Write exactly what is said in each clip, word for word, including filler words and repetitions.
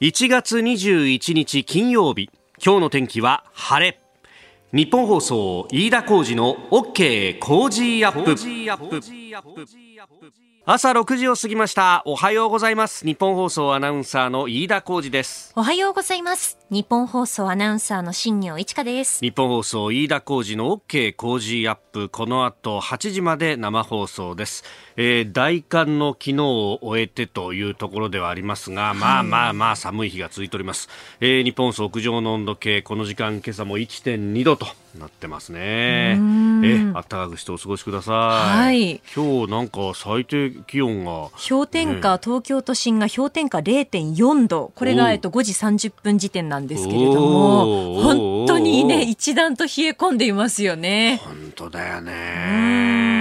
いちがつにじゅういちにち金曜日、今日の天気は晴れ。日本放送飯田浩司の OK 工事アップ。朝ろくじを過ぎました。おはようございます。日本放送アナウンサーの飯田浩司です。おはようございます。日本放送アナウンサーの新業一華です。日本放送飯田浩司の OK 工事アップ、この後はちじまで生放送です。えー、大寒の昨日を終えてというところではありますが、はい、まあまあまあ寒い日が続いております。えー、日本放送屋上の温度計、この時間今朝も いってんにどとなってますね。えー、あったかくしてお過ごしください。はい、今日なんか最低気温が氷点下、ね、東京都心が氷点下 れいてんよんど、これがえっとごじさんじゅっぷん時点なんですけれども、本当にね一段と冷え込んでいますよね。本当だよね。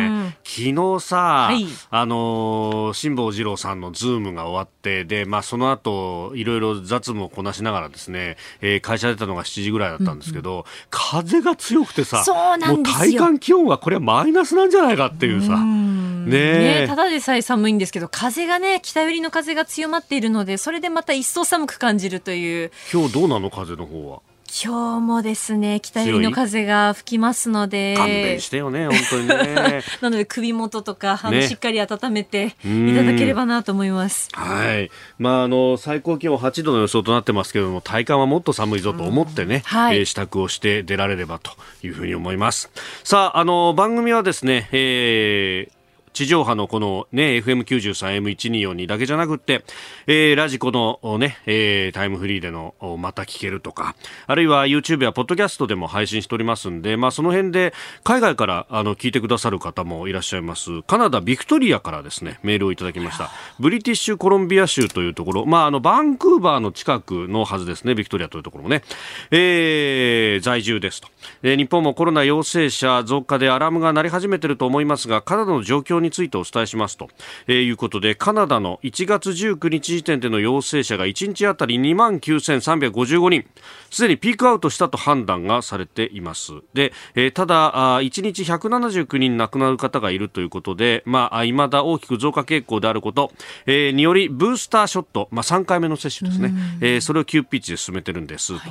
昨日さ、はい、あの辛坊治郎さんのズームが終わってで、まあ、その後いろいろ雑務をこなしながらですね、えー、会社出たのがしちじぐらいだったんですけど、うんうん、風が強くてさ、そうなんですよ。もう体感気温はこれはマイナスなんじゃないかっていうさ、うんねね、ただでさえ寒いんですけど、風がね北寄りの風が強まっているので、それでまた一層寒く感じるという。今日どうなの、風の方は。今日もですね北寄りの風が吹きますので勘弁してよね本当にねなので首元とか、ね、しっかり温めていただければなと思います。はい、まあ、あの最高気温はちどの予想となってますけども、体感はもっと寒いぞと思ってね、うん、はい、えー、支度をして出られればというふうに思います。さあ、あの番組はですね、えー地上波のこのね エフエムきゅうじゅうさんエムせんにひゃくよんじゅうに だけじゃなくって、えー、ラジコのね、えー、タイムフリーでのまた聞けるとか、あるいは YouTube やポッドキャストでも配信しておりますんで、まあその辺で海外からあの聞いてくださる方もいらっしゃいます。カナダビクトリアからですねメールをいただきました。ブリティッシュコロンビア州というところ、まああのバンクーバーの近くのはずですね、ビクトリアというところもね、えー、在住ですと。で、日本もコロナ陽性者増加でアラームが鳴り始めてると思いますが、カナダの状況についてお伝えしますと、えー、いうことで、カナダのいちがつじゅうくにち時点での陽性者がいちにちあたりにまんきゅうせんさんびゃくごじゅうごにん、すでにピークアウトしたと判断がされています。で、えー、ただいちにちひゃくななじゅうきゅうにん亡くなる方がいるということで、まあ、未だ大きく増加傾向であること、えー、によりブースターショット、まあ、さんかいめの接種ですね、えー、それを急ピッチで進めてるんですと。は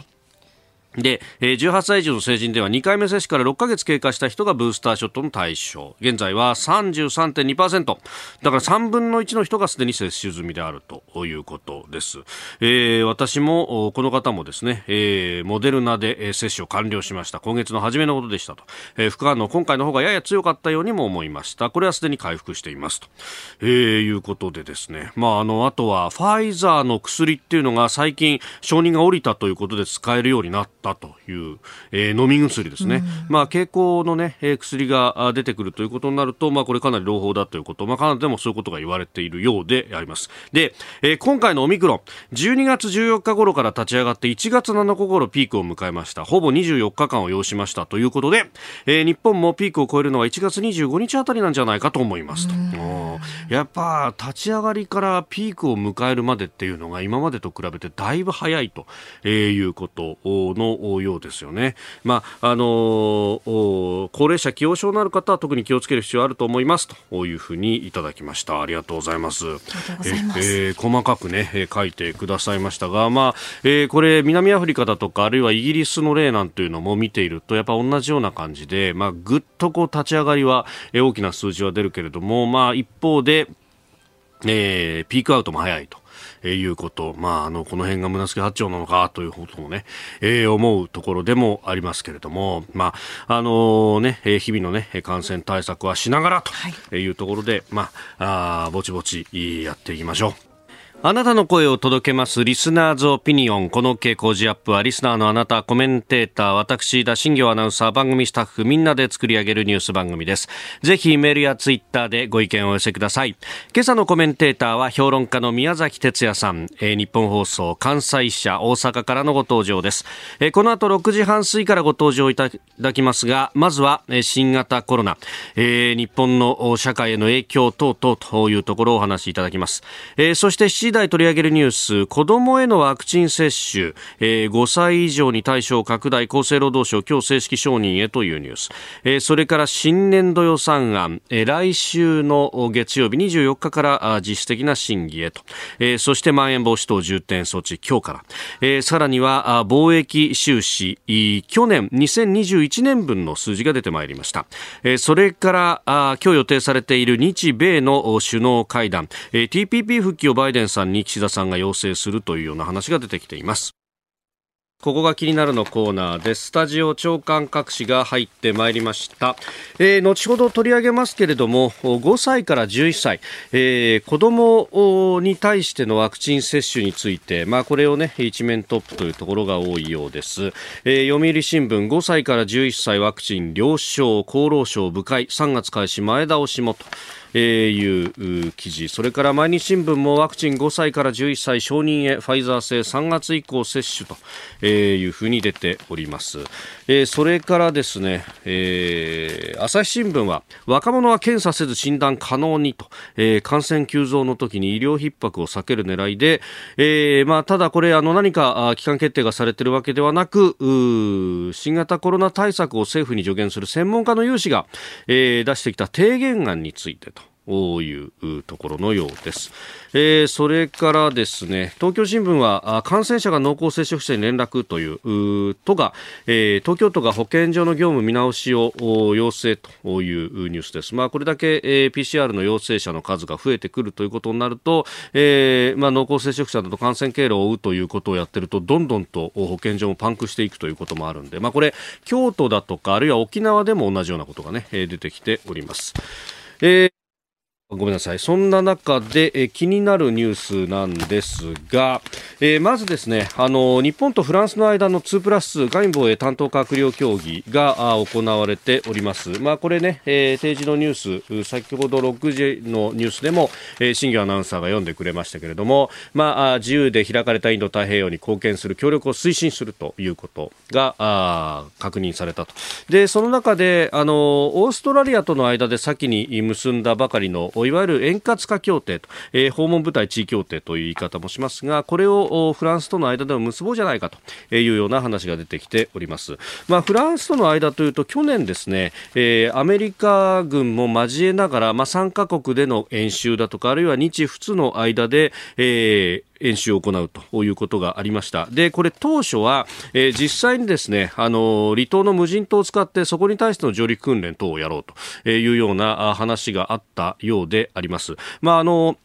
い、で、じゅうはっさい以上の成人ではにかいめ接種からろっかげつ経過した人がブースターショットの対象。現在は さんじゅうさんてんにパーセント。だからさんぶんのいちの人がすでに接種済みであるということです。えー、私も、この方もですね、えー、モデルナで接種を完了しました。今月の初めのことでしたと。えー、副反応、今回の方がやや強かったようにも思いました。これはすでに回復していますと。えー、いうことでですね。まあ、あの、あとは、ファイザーの薬っていうのが最近、承認が下りたということで使えるようになっただという、えー、飲み薬ですね。うん、まあ、経口の、ね、えー、薬が出てくるということになると、まあ、これかなり朗報だということ、まあ、カナダでもそういうことが言われているようであります。で、えー、今回のオミクロン、じゅうにがつじゅうよっか頃から立ち上がっていちがつなのか頃ピークを迎えました。ほぼにじゅうよっかかんを要しましたということで、えー、日本もピークを超えるのはいちがつにじゅうごにちあたりなんじゃないかと思いますと。うん、やっぱ立ち上がりからピークを迎えるまでっていうのが今までと比べてだいぶ早いと、えー、いうことのようですよね。まあ、あのー、高齢者、既往症のある方は特に気をつける必要あると思いますというふうにいただきました。ありがとうございます。えー、細かくね書いてくださいましたが、まあ、えー、これ南アフリカだとかあるいはイギリスの例なんていうのも見ているとやっぱ同じような感じで、まあ、ぐっとこう立ち上がりは、えー、大きな数字は出るけれども、まあ、一方で、えー、ピークアウトも早いということ、まあ、あのこの辺が胸付八丁なのかということもね、えー、思うところでもありますけれども、まあ、あのー、ね、日々のね感染対策はしながらというところで、はい、まあ、あぼちぼちやっていきましょう。あなたの声を届けますリスナーズオピニオン。この OK 工事アップはリスナーのあなた、コメンテーター、私田新業アナウンサー、番組スタッフみんなで作り上げるニュース番組です。ぜひメールやツイッターでご意見をお寄せください。今朝のコメンテーターは評論家の宮崎哲也さん、えー、日本放送関西支社大阪からのご登場です。えー、この後ろくじはん過ぎからご登場いただきますが、まずは新型コロナ、えー、日本の社会への影響等々というところをお話しいただきます。えー、そしてしちじ時台取り上げるニュース、子どもへのワクチン接種、えー、ごさい以上に対象拡大、厚生労働省今日正式承認へというニュース、えー、それから新年度予算案、えー、来週の月曜日にじゅうよっかから実質的な審議へと、えー、そしてまん延防止等重点措置今日から、えー、さらには貿易収支、去年にせんにじゅういちねんぶんの数字が出てまいりました。えー、それからあ今日予定されている日米の首脳会談、えー、ティーピーピー 復帰をバイデンさんに岸田さんが要請するというような話が出てきています。ここが気になるのコーナーです。スタジオ長官各紙が入ってまいりました。えー、後ほど取り上げますけれども、ごさいからじゅういっさい、えー、子供に対してのワクチン接種について、まあ、これを、ね、一面トップというところが多いようです。えー、読売新聞、ごさいからじゅういっさいワクチン了承、厚労省部会さんがつ開始前倒しもとえー、いう記事。それから毎日新聞もワクチンごさいからじゅういっさい承認へ、ファイザー製さんがつ以降接種と、えー、いうふうに出ております。えー、それからですね、えー、朝日新聞は若者は検査せず診断可能にと、えー、感染急増の時に医療逼迫を避ける狙いで、えーまあ、ただこれあの何か期間決定がされているわけではなく、新型コロナ対策を政府に助言する専門家の有志が、えー、出してきた提言案についてとというところのようです。えー、それからですね、東京新聞は感染者が濃厚接触者に連絡というう都が、えー、東京都が保健所の業務見直しを要請というニュースです。まあ、これだけ、えー、ピーシーアール の陽性者の数が増えてくるということになると、えーまあ、濃厚接触者だと感染経路を追うということをやっているとどんどんと保健所もパンクしていくということもあるので、まあ、これ京都だとかあるいは沖縄でも同じようなことが、ね、出てきております。えーごめんなさい。そんな中でえ気になるニュースなんですが、えー、まずですね、あの日本とフランスの間のにプラス外務防衛担当閣僚協議が行われております。まあ、これね、えー、定時のニュース、先ほどろくじのニュースでも、えー、新業アナウンサーが読んでくれましたけれども、まあ、自由で開かれたインド太平洋に貢献する協力を推進するということがあ確認されたと。で、その中であのオーストラリアとの間で先に結んだばかりのいわゆる円滑化協定と、えー、訪問部隊地位協定という言い方もしますが、これをフランスとの間でも結ぼうじゃないかというような話が出てきております。まあ、フランスとの間というと去年ですね、えー、アメリカ軍も交えながら、まあ、さんかこくでの演習だとかあるいは日仏の間で、えー演習を行うということがありました。で、これ当初は、えー、実際にですね、あの離島の無人島を使ってそこに対しての上陸訓練等をやろうというような話があったようであります。まあ、あの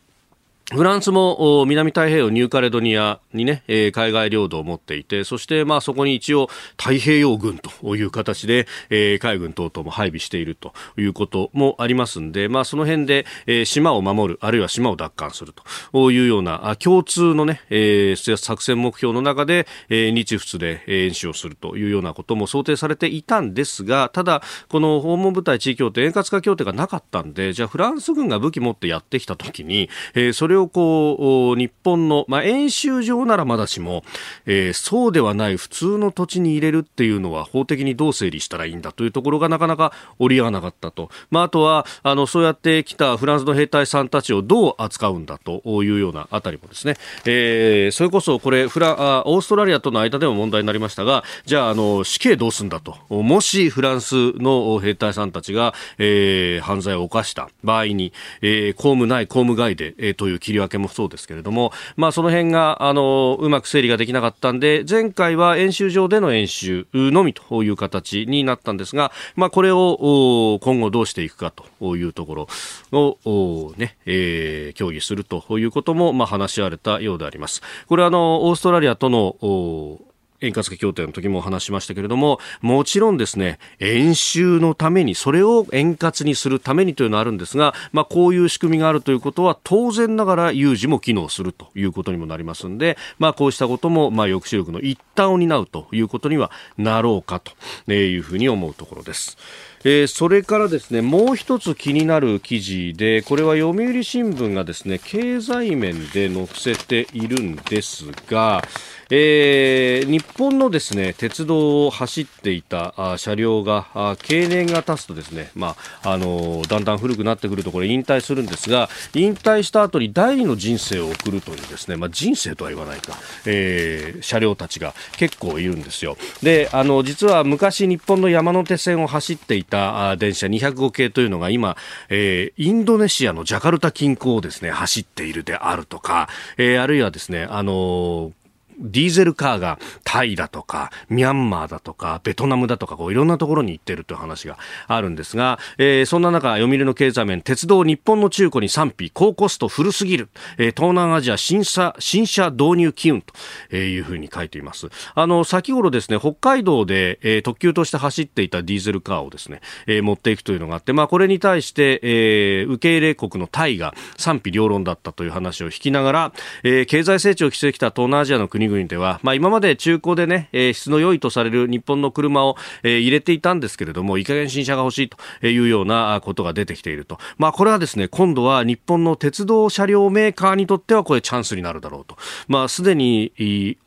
フランスも南太平洋ニューカレドニアにね、えー、海外領土を持っていて、そしてまあそこに一応太平洋軍という形で、えー、海軍等々も配備しているということもありますんで、まあその辺で、えー、島を守るあるいは島を奪還するというような共通のね、えー、作戦目標の中で、えー、日仏で演習をするというようなことも想定されていたんですが、ただこの訪問部隊地位協定円滑化協定がなかったんで、じゃあフランス軍が武器持ってやってきたときに、えー、それをこう日本の、まあ、演習場ならまだしも、えー、そうではない普通の土地に入れるっていうのは法的にどう整理したらいいんだというところがなかなか折り合わなかったと、まあ、あとはあのそうやってきたフランスの兵隊さんたちをどう扱うんだというようなあたりもですね、えー、それこそこれフラオーストラリアとの間でも問題になりましたが、じゃあ、あの死刑どうすんだと、もしフランスの兵隊さんたちが、えー、犯罪を犯した場合に、えー、公務ない公務外で、えー、という切り分けもそうですけれども、まあ、その辺があのうまく整理ができなかったんで、前回は演習場での演習のみという形になったんですが、まあ、これを今後どうしていくかというところを、ねえー、協議するということも、まあ、話し合われたようであります。これはあのオーストラリアとの円滑化協定の時もお話しましたけれども、もちろんですね、演習のためにそれを円滑にするためにというのはあるんですが、まあ、こういう仕組みがあるということは当然ながら有事も機能するということにもなりますので、まあ、こうしたこともまあ抑止力の一端を担うということにはなろうかというふうに思うところです。えー、それからですね、もう一つ気になる記事で、これは読売新聞がですね、経済面で載せているんですが、えー、日本のですね鉄道を走っていた車両が経年が経つとですね、まあ、あのだんだん古くなってくるとこれ引退するんですが、引退した後に第二の人生を送るというですね、まあ、人生とは言わないか、えー、車両たちが結構いるんですよ。で、あの実は昔日本の山手線を走っていた電車にひゃくごけいというのが今、えー、インドネシアのジャカルタ近郊をですね走っているであるとか、えー、あるいはですねあのーディーゼルカーがタイだとかミャンマーだとかベトナムだとかこういろんなところに行っているという話があるんですが、えー、そんな中読売の経済面、鉄道日本の中古に賛否、高コスト古すぎる、えー、東南アジア新車、新車導入機運というふうに書いています。あの先頃ですね北海道で、えー、特急として走っていたディーゼルカーをですね、えー、持っていくというのがあって、まあ、これに対して、えー、受け入れ国のタイが賛否両論だったという話を引きながら、えー、経済成長を期してきた東南アジアの国国では、まあ、今まで中古で、ねえー、質の良いとされる日本の車を、えー、入れていたんですけれども、いい加減新車が欲しいというようなことが出てきていると、まあ、これはですね今度は日本の鉄道車両メーカーにとってはこれチャンスになるだろうと、まあ、すでに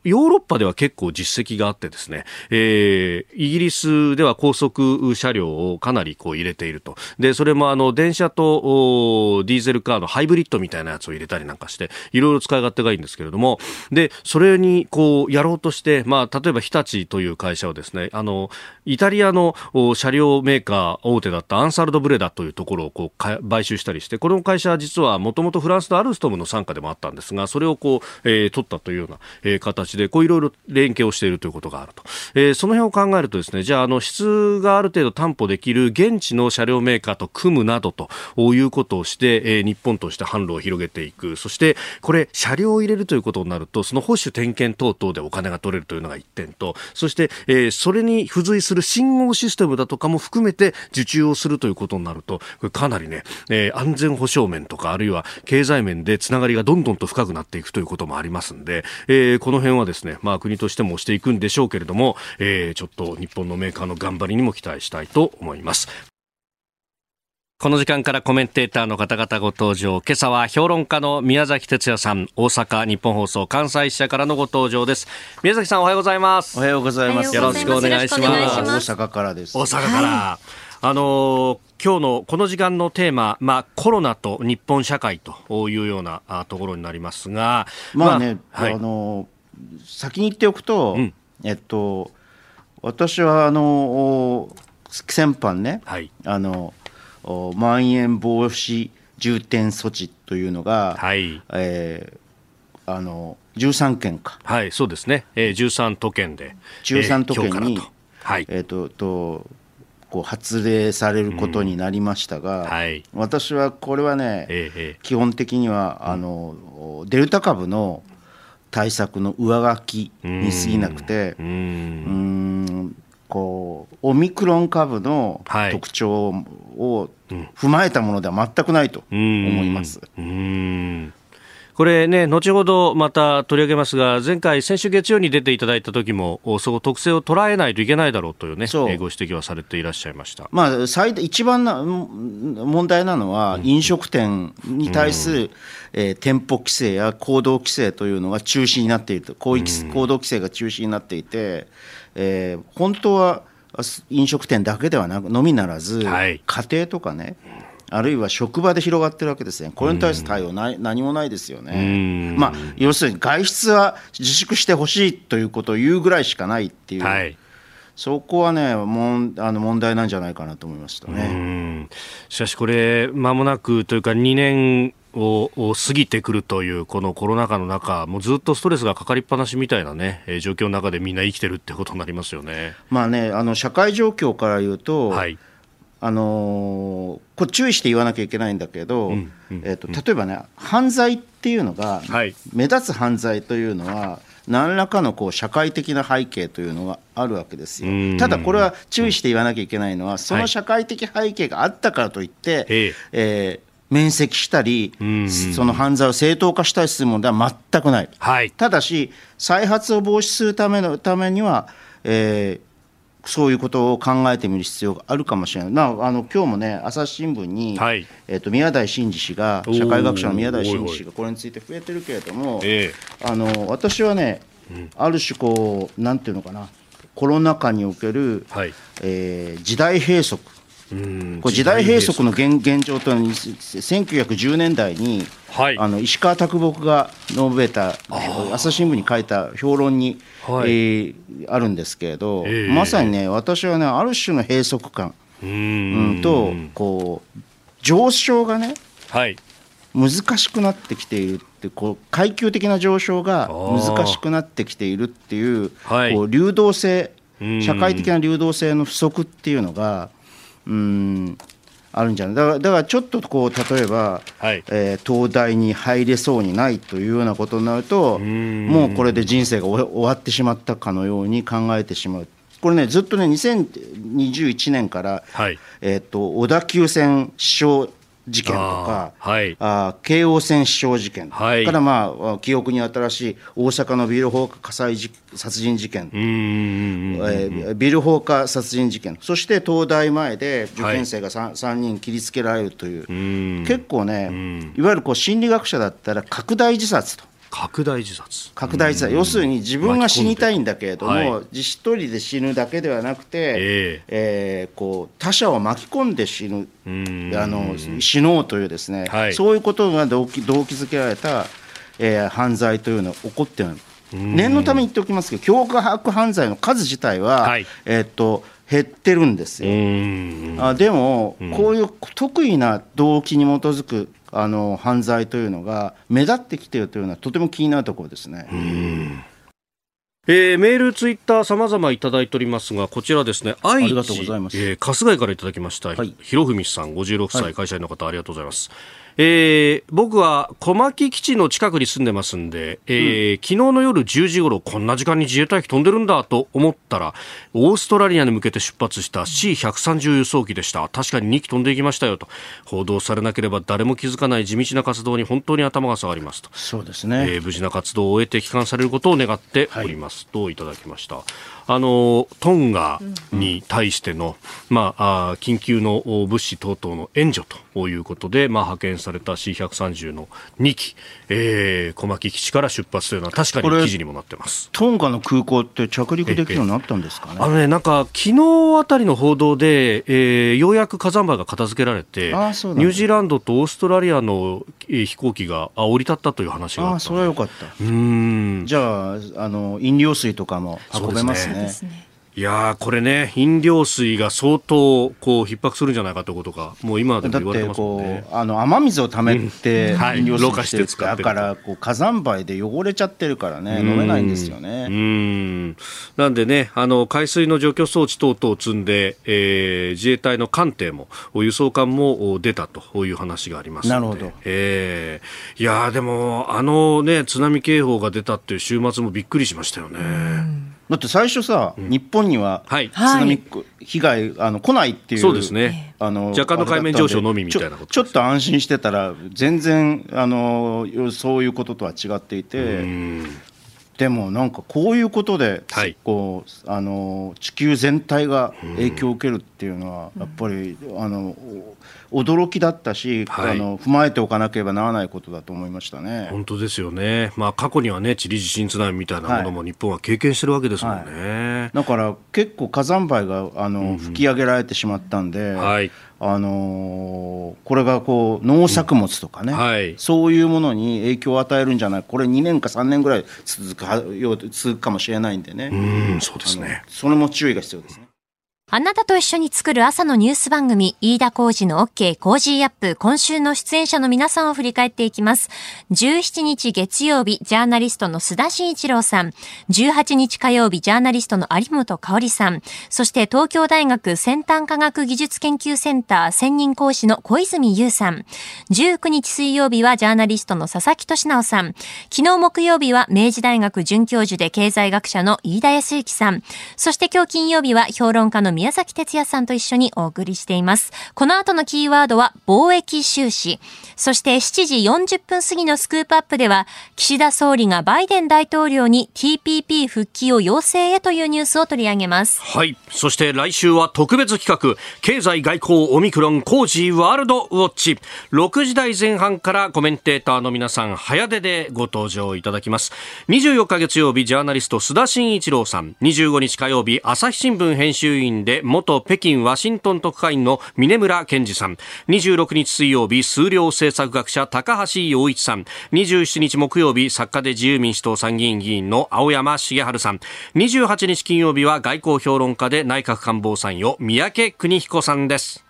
ヨーロッパでは結構実績があってですね、えー、イギリスでは高速車両をかなりこう入れていると。でそれもあの電車とディーゼルカーのハイブリッドみたいなやつを入れたりなんかしていろいろ使い勝手がいいんですけれども、でそれにこうやろうとして、まあ、例えば日立という会社はですね、あのイタリアの車両メーカー大手だったアンサルドブレダというところをこう買収したりして、この会社は実はもともとフランスのアルストムの傘下でもあったんですが、それをこう、えー、取ったというような、えー、形でいろいろ連携をしているということがあると、えー、その辺を考えるとですね、じゃあ、 あの質がある程度担保できる現地の車両メーカーと組むなどということをして、えー、日本として販路を広げていく。そしてこれ車両を入れるということになるとその保守点検等々でお金が取れるというのがいってんと、そして、えー、それに付随する信号システムだとかも含めて受注をするということになると、これかなりね、えー、安全保障面とかあるいは経済面でつながりがどんどんと深くなっていくということもありますんで、えー、この辺はですね、まあ、国としてもしていくんでしょうけれども、えー、ちょっと日本のメーカーの頑張りにも期待したいと思います。この時間からコメンテーターの方々ご登場。今朝は評論家の宮崎哲也さん、大阪日本放送関西支社からのご登場です。宮崎さん、おはようございます。おはようございます。よろしくお願いします。大阪からです。大阪から、はい、あの今日のこの時間のテーマ、まあ、コロナと日本社会というようなところになりますが、まあね、まあ、はい、あの先に言っておくと、うん、えっと私はあの先般ね、はい、あのまん延防止重点措置というのが、はい、えー、あのじゅうさんけんか、はい、そうですね、えー、じゅうさんとけんで、じゅうさんとけんに、えー、今日からと、はい、えー、と、とこう発令されることになりましたが、うん、はい、私はこれはね、えーえー、基本的にはあの、うん、デルタ株の対策の上書きに過ぎなくて、うーん、うーん、こうオミクロン株の特徴を踏まえたものでは全くないと思います。うーん、うーん、これね、後ほどまた取り上げますが、前回先週月曜に出ていただいた時もその特性を捉えないといけないだろうというね、ご指摘はされていらっしゃいました。まあ、最大一番な問題なのは、飲食店に対する、えー、店舗規制や行動規制というのが中止になっていると、行動規制が中止になっていて、えー、本当は飲食店だけではなくのみならず、はい、家庭とかね、あるいは職場で広がってるわけですね。これに対する対応ない、何もないですよね。まあ、要するに外出は自粛してほしいということを言うぐらいしかないっていう、はい、そこはね、もんあの問題なんじゃないかなと思いましたね。うん、しかしこれ間もなくというかにねんを過ぎてくるというこのコロナ禍の中、もうずっとストレスがかかりっぱなしみたいなね、えー、状況の中でみんな生きてるってことになりますよね。まあね、あの社会状況から言うと、はい、あのー、これ注意して言わなきゃいけないんだけど、うんうん、えー、と例えばね、うん、犯罪っていうのが、はい、目立つ犯罪というのは何らかのこう社会的な背景というのがあるわけですよ。ただこれは注意して言わなきゃいけないのは、うん、その社会的背景があったからといって、はい、ええー免責したり、その犯罪を正当化したりするものでは全くない、はい、ただし再発を防止するためのためには、えー、そういうことを考えてみる必要があるかもしれない。なあの今日もね、朝日新聞に、はい、えー、と宮台真司氏が、社会学者の宮台真司氏がこれについて触れてるけれども、おいおい、あの私はね、うん、ある種こう、なんていうのかな、コロナ禍における、はい、えー、時代閉塞、うん、これ時代閉塞の 現, 現状というのはせんきゅうひゃくじゅうねんだいに、はい、あの石川啄木が述べた朝日新聞に書いた評論に、はい、えー、あるんですけれど、えー、まさにね、私はね、ある種の閉塞感、うん、うん、とこう上昇がね、はい、難しくなってきているってこう階級的な上昇が難しくなってきているっていう、はい、こう流動性、社会的な流動性の不足っていうのが、うーん、あるんじゃない。だから、だからちょっとこう例えば、はい、えー、東大に入れそうにないというようなことになると、もうこれで人生が終わってしまったかのように考えてしまう。これね、ずっとねにせんにじゅういちねんから、はい、えー、と小田急線死傷事件とか、あ、はい、あ京王線死傷事件、はい、から、まあ、記憶に新しい大阪のビル放火火災殺人事件、ビル放火殺人事件、そして東大前で受験生が 3,、はい、さんにん切りつけられるという、うん、結構ね、いわゆるこう心理学者だったら拡大自殺と。拡大自殺、拡大自殺、要するに自分が死にたいんだけれども、はい、一人で死ぬだけではなくて、えーえー、こう他者を巻き込んで死ぬ、あの死のうというですね、はい、そういうことが動機、動機づけられた、えー、犯罪というのが起こっている。念のために言っておきますけど、凶悪犯罪の数自体は、はい、えー、っと減ってるんですよ。あ、でもこういう特異な動機に基づくあの犯罪というのが目立ってきているというのはとても気になるところですね。うん、えー、メール、ツイッター様々いただいておりますが、こちらですね、愛知、えー、春日井からいただきました、はい、ひろふみさんごじゅうろくさい、はい、会社員の方、ありがとうございます。えー、僕は小牧基地の近くに住んでますんで、えーうん、昨日の夜じゅうじごろ、こんな時間に自衛隊機飛んでるんだと思ったら、オーストラリアに向けて出発した シーひゃくさんじゅう 輸送機でした。確かににき飛んでいきましたよと報道されなければ誰も気づかない地道な活動に本当に頭が下がりますと。そうですね、えー、無事な活動を終えて帰還されることを願っております、はい、といただきました。あのトンガに対しての、うん、まあ、あ緊急の物資等々の援助ということで、まあ、派遣された シーひゃくさんじゅう のにき、えー、小牧基地から出発というのは確かに記事にもなってます。トンガの空港って着陸できるようになったんですかね。あのね、なんか昨日あたりの報道で、えー、ようやく火山灰が片付けられて、ああ、そうだね、ニュージーランドとオーストラリアの飛行機が降り立ったという話があった。ああ、それはよかった。うーん、じゃあ、 あの飲料水とかも運べますね。いや、これね、飲料水が相当こう逼迫するんじゃないかということがもう今でも言われてますもんね。だってこうあの雨水をためて飲料水してるから、だからこう火山灰で汚れちゃってるからね、飲めないんですよね。うん、なんでね、あの海水の除去装置等々を積んで、えー、自衛隊の艦艇も輸送艦も出たという話がありますので。なるほど、えー、いやでもあのね、津波警報が出たっていう週末もびっくりしましたよね。うん、だって最初さ、うん、日本には津波被害、はい、あの来ないっていう、そうですね、あの若干の海面上昇のみみたいなこと、ちょ、ちょっと安心してたら全然あのそういうこととは違っていて、うん、でもなんかこういうことで、はい、こうあの地球全体が影響を受けるっていうのはやっぱり、うん、あの驚きだったし、はい、あの踏まえておかなければならないことだと思いましたね。本当ですよね、まあ、過去にはね、チリ地震津波みたいなものも日本は経験してるわけですもんね、はいはい、だから結構火山灰があの吹き上げられてしまったんで、うんうん、はい、あのー、これがこう農作物とかね、うん、はい、そういうものに影響を与えるんじゃない、これにねんかさんねんぐらい続く、続くかもしれないんでね、うん、そうですね、それも注意が必要ですね。あなたと一緒に作る朝のニュース番組、飯田浩司の OK コージーアップ、今週の出演者の皆さんを振り返っていきます。じゅうしちにち月曜日、ジャーナリストの須田慎一郎さん、じゅうはちにち火曜日、ジャーナリストの有本香里さん、そして東京大学先端科学技術研究センター専任講師の小泉優さん、じゅうくにち水曜日はジャーナリストの佐々木俊直さん、昨日木曜日は明治大学准教授で経済学者の飯田康之さん、そして今日金曜日は評論家の宮崎哲也さんと一緒にお送りしています。この後のキーワードは貿易収支、そしてしちじよんじゅっぷん過ぎのスクープアップでは岸田総理がバイデン大統領に ティーピーピー 復帰を要請へというニュースを取り上げます。はい、そして来週は特別企画、経済外交オミクロン工事ワールドウォッチ、ろくじ台前半からコメンテーターの皆さん早出でご登場いただきます。にじゅうよっか月曜日ジャーナリスト須田慎一郎さん、にじゅうごにち火曜日朝日新聞編集員で元北京ワシントン特派員の峯村健二さん、にじゅうろくにち水曜日数量政策学者高橋洋一さん、にじゅうしちにち木曜日作家で自由民主党参議院議員の青山茂春さん、にじゅうはちにち金曜日は外交評論家で内閣官房参与三宅邦彦さんです。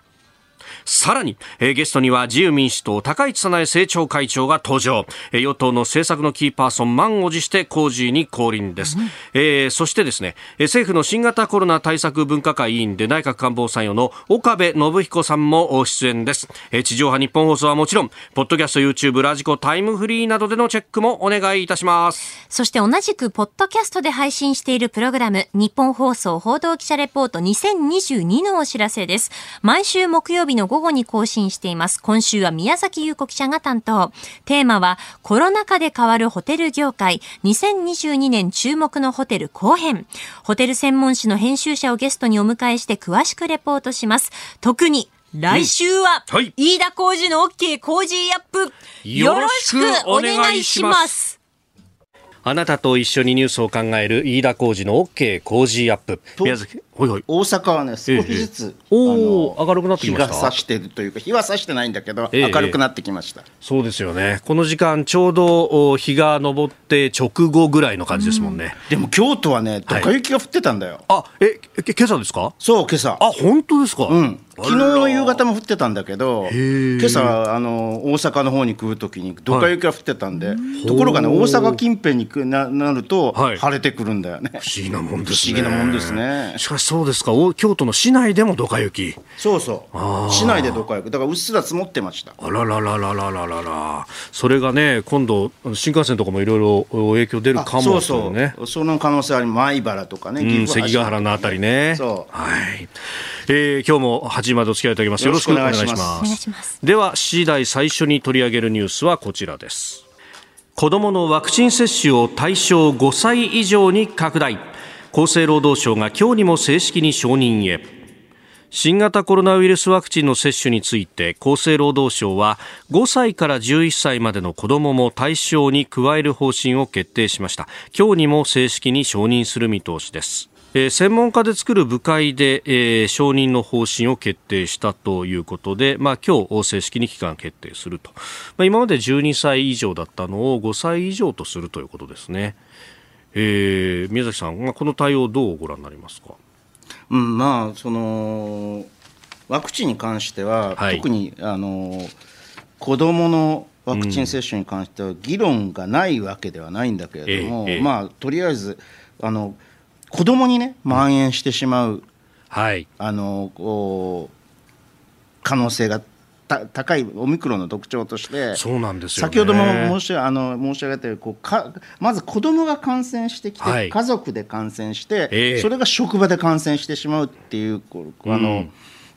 さらに、えー、ゲストには自由民主党高市早苗政調会長が登場、えー、与党の政策のキーパーソン満を持して工事に降臨です、うんえー、そしてですね、政府の新型コロナ対策分科会委員で内閣官房参与の岡部信彦さんも出演です、えー、地上波日本放送はもちろんポッドキャスト、 YouTube、 ラジコ、タイムフリーなどでのチェックもお願いいたします。そして同じくポッドキャストで配信しているプログラム、日本放送報道記者レポートにせんにじゅうにのお知らせです。毎週木曜日の午後に更新しています。今週は宮崎優子記者が担当、テーマはコロナ禍で変わるホテル業界、にせんにじゅうにねん注目のホテル後編、ホテル専門誌の編集者をゲストにお迎えして詳しくレポートします。特に来週は、うんはい、飯田浩二の OK コージーアップ、よろしくお願いします。あなたと一緒にニュースを考える飯田浩二の OK コージーアップ。宮崎、はいはい、大阪はね少しずつ、ええ、お明るくなってきました。日が差してるというか、日は差してないんだけど、ええ、明るくなってきました。そうですよね。この時間ちょうど日が昇って直後ぐらいの感じですもんね。うん、でも京都はねドカ雪が降ってたんだよ。はい、あえ今朝ですか？そう今朝。あ本当ですか？うん。昨日の夕方も降ってたんだけど、今朝あの大阪の方に来るときにドカ雪が降ってたんで、はい、ところがね大阪近辺に な, なると晴れてくるんだよね。はい、不思議なもんですね。不思議なもんですね。しかしそうですか、京都の市内でもドカ雪。そうそう。市内でドカ雪だからうっすら積もってました。あらららららららら。それがね今度新幹線とかもいろいろ影響出るかもしれないね。そうそう。その可能性あり、米原とかね、うん、関ヶ原のあたりね。そう。はい。えー、今日も今お付き合いいただきます。よろしくお願いします。ではしちじだい最初に取り上げるニュースはこちらです。子どものワクチン接種を対象ごさい以上に拡大、厚生労働省が今日にも正式に承認へ。新型コロナウイルスワクチンの接種について厚生労働省はごさいからじゅういっさいまでの子どもも対象に加える方針を決定しました。今日にも正式に承認する見通しです。えー、専門家で作る部会で、えー、承認の方針を決定したということで、まあ、今日正式に期間決定すると、まあ、今までじゅうにさい以上だったのをごさい以上とするということですね。えー、宮崎さんはこの対応どうご覧になりますか？うんまあ、そのワクチンに関しては、はい、特にあの子どものワクチン接種に関しては議論がないわけではないんだけれども、うんえーえーまあ、とりあえずあの子供にね蔓延してしまう、うんはい、あのこう可能性がた高いオミクロンの特徴として、そうなんですよ、ね、先ほども申し、あの申し上げたようにこうかまず子供が感染してきて、はい、家族で感染して、えー、それが職場で感染してしまうっていうこうあの、うん、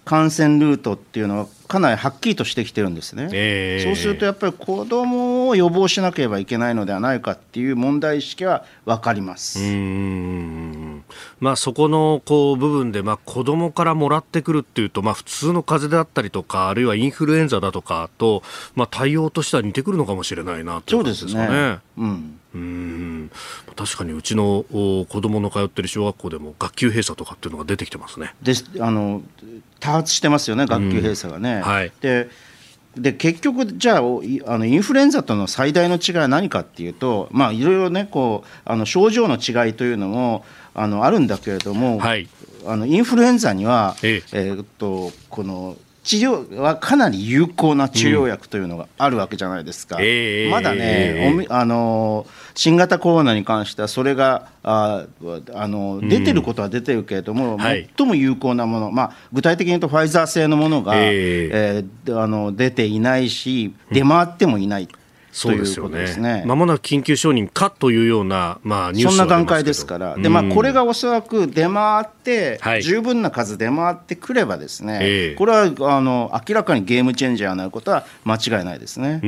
感染ルートっていうのはかなりはっきりとしてきてるんですね。えー、そうするとやっぱり子どもを予防しなければいけないのではないかっていう問題意識は分かります。うーん、まあ、そこのこう部分で、まあ、子どもからもらってくるっていうと、まあ、普通の風邪だったりとかあるいはインフルエンザだとかと、まあ、対応としては似てくるのかもしれないなという感じですかね。そうですね、うん、うーん確かにうちの子どもの通ってる小学校でも学級閉鎖とかっていうのが出てきてますね。ですあの多発してますよね、学級閉鎖がね。うんはい、でで結局じゃあ、 あのインフルエンザとの最大の違いは何かっていうと、まあ、いろいろねこうあの症状の違いというのも あのあるんだけれども、はい、あのインフルエンザには、えええー、っとこの治療はかなり有効な治療薬というのがあるわけじゃないですか。うんえー、まだねあの新型コロナに関してはそれがああの出てることは出てるけれども、うんはい、最も有効なもの、まあ、具体的に言うとファイザー製のものが、えーえー、あの出ていないし出回ってもいない、うんそうですよね。ということですね。まもなく緊急承認かというような、まあ、ニュースはありますけど、そんな段階ですから、でまあ、これがおそらく出回って、はい、十分な数出回ってくればですね、えー、これはあの明らかにゲームチェンジャーになることは間違いないですね。うー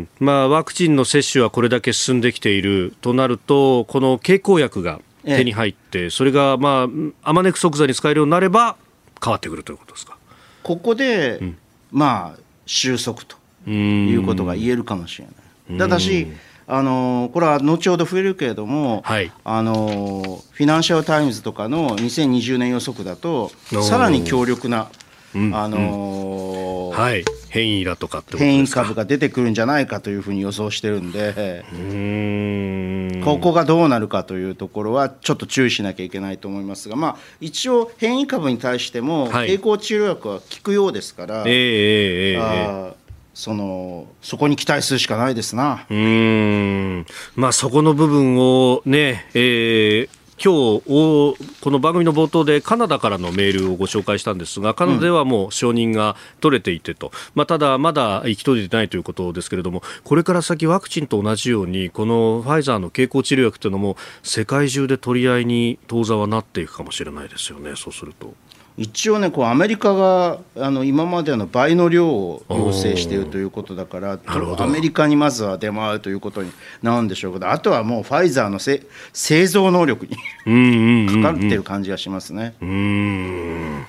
ん、まあ、ワクチンの接種はこれだけ進んできているとなると、この経口薬が手に入って、えー、それが、まあ、あまねく即座に使えるようになれば変わってくるということですか。ここで、うん、まあ、収束ということが言えるかもしれない。ただし、あのこれは後ほど増えるけれども、はい、あのフィナンシャルタイムズとかのにせんにじゅうねん予測だとさらに強力な、うんあのーうんはい、変異だとかってことですか。変異株が出てくるんじゃないかというふうに予想してるんで、うーん、ここがどうなるかというところはちょっと注意しなきゃいけないと思いますが、まあ、一応変異株に対しても経口治療薬は効くようですから、はい、えーえー、あーそのそこに期待するしかないですな。うーん、まあ、そこの部分をね、えー、今日この番組の冒頭でカナダからのメールをご紹介したんですが、カナダではもう承認が取れていてと、うんまあ、ただまだ行き届いてないということですけれども、これから先ワクチンと同じようにこのファイザーの経口治療薬というのも世界中で取り合いに当座はなっていくかもしれないですよね。そうすると一応ね、こうアメリカがあの今までの倍の量を要請しているということだから、アメリカにまずは出回るということになるんでしょうけど、あとはもうファイザーのせ製造能力にうんうんうん、うん、かかっている感じがしますね。うーん、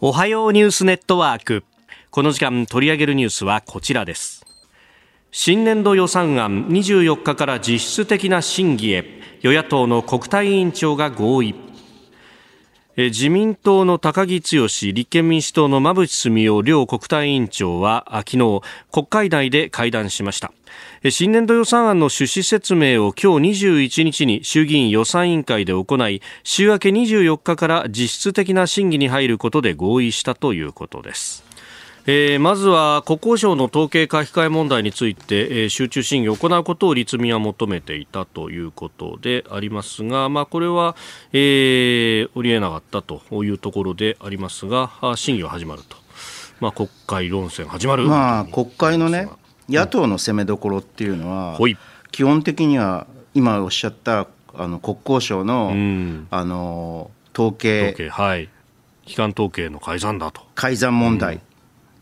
おはようニュースネットワーク。この時間取り上げるニュースはこちらです。新年度予算案にじゅうよっかから実質的な審議へ、与野党の国対委員長が合意。自民党の高木剛、立憲民主党の馬淵澄夫両国対委員長は昨日国会内で会談しました。新年度予算案の趣旨説明を今日にじゅういちにちに衆議院予算委員会で行い、週明けにじゅうよっかから実質的な審議に入ることで合意したということです。えー、まずは国交省の統計書き換え問題について、えー、集中審議を行うことを立民は求めていたということでありますが、まあ、これは、えー、折り得なかったというところでありますが、審議は始まると、まあ、国会論戦始まる、まあ、国会の、ね、野党の攻めどころっていうのは、うん、基本的には今おっしゃったあの国交省の、うん、あの統計、統計、はい、基幹統計の改ざんだと、改ざん問題、うん、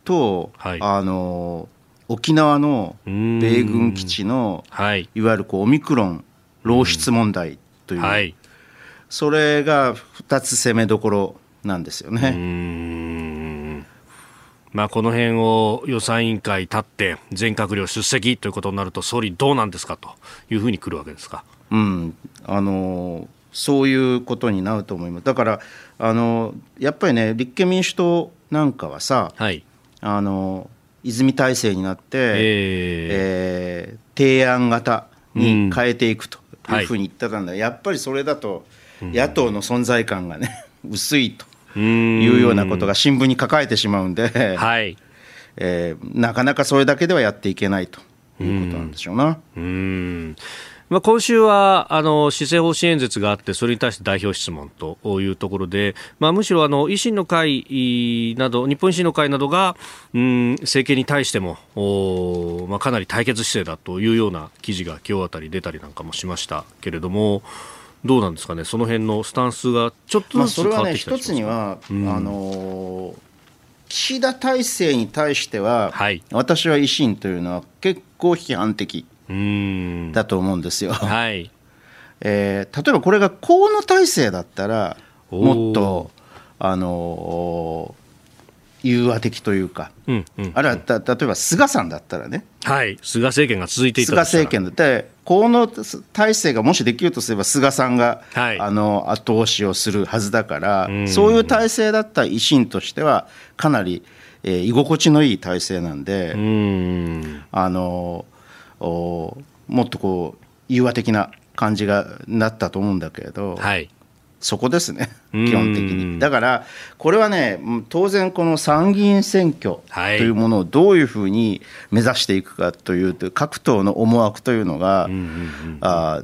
とはい、あの沖縄の米軍基地の、はい、いわゆるこうオミクロン漏出問題という、はい、それがふたつ攻めどころなんですよね。うーん、まあ、この辺を予算委員会立って全閣僚出席ということになると、総理どうなんですかというふうに来るわけですか。うん、あのそういうことになると思います。だからあのやっぱりね、立憲民主党なんかはさ、はい、あの泉体制になって、えーえー、提案型に変えていくというふうに言ってたんだ、うん、はい、やっぱりそれだと野党の存在感がね、うん、薄いというようなことが新聞に書かれてしまうんで、はい、えー、なかなかそれだけではやっていけないということなんでしょうな。うんうん、まあ、今週はあの施政方針演説があって、それに対して代表質問というところで、まあ、むしろあの維新の会など、日本維新の会などがうん政権に対しても、まあ、かなり対決姿勢だというような記事が今日あたり出たりなんかもしましたけれども、どうなんですかね、その辺のスタンスがちょっとずつ変わってきたりしますか。まあ、それはね、一つには、うん、あの岸田体制に対しては、はい、私は維新というのは結構批判的うんだと思うんですよ、はい、えー、例えばこれが河野体制だったらもっとあの融和的というか、うんうんうん、あるいはた例えば菅さんだったらね、はい、菅政権が続いていたら菅政権だって河野体制がもしできるとすれば菅さんが、はい、あの後押しをするはずだから、そういう体制だったら維新としてはかなり、えー、居心地のいい体制なんで、うんあのおもっとこう融和的な感じがなったと思うんだけれど、はい、そこですね基本的に。だからこれはね、当然この参議院選挙というものをどういうふうに目指していくかという、はい、各党の思惑というのが、うんうんうん、あ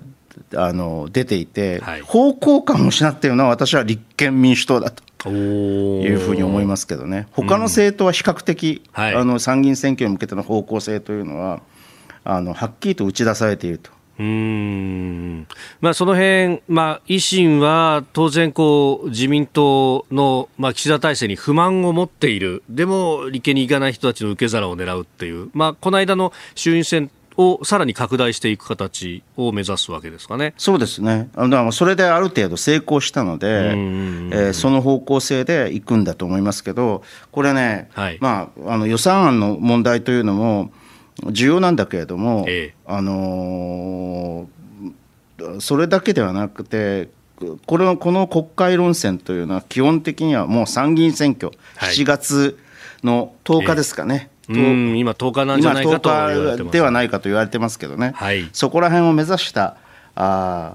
あの出ていて、はい、方向感を失っているのは私は立憲民主党だというふうに思いますけどね。他の政党は比較的、うんはい、あの参議院選挙に向けての方向性というのはあのはっきりと打ち出されていると。うーんまあ、その辺、まあ、維新は当然こう自民党の、まあ、岸田体制に不満を持っている。でも立憲に行かない人たちの受け皿を狙うっていう、まあ、この間の衆院選をさらに拡大していく形を目指すわけですかね。そうですね。だからそれである程度成功したので、えー、その方向性でいくんだと思いますけど、これね、はいまあ、あの予算案の問題というのも重要なんだけれども、ええあのー、それだけではなくてこれのこの国会論戦というのは基本的にはもう参議院選挙、はい、しちがつのとおかですかね、ええうん今とおかなんじゃないかと言われてます、ね、今とおかではないかと言われてますけどね、はい、そこら辺を目指したあ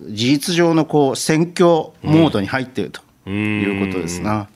事実上のこう選挙モードに入っているということですな、うん、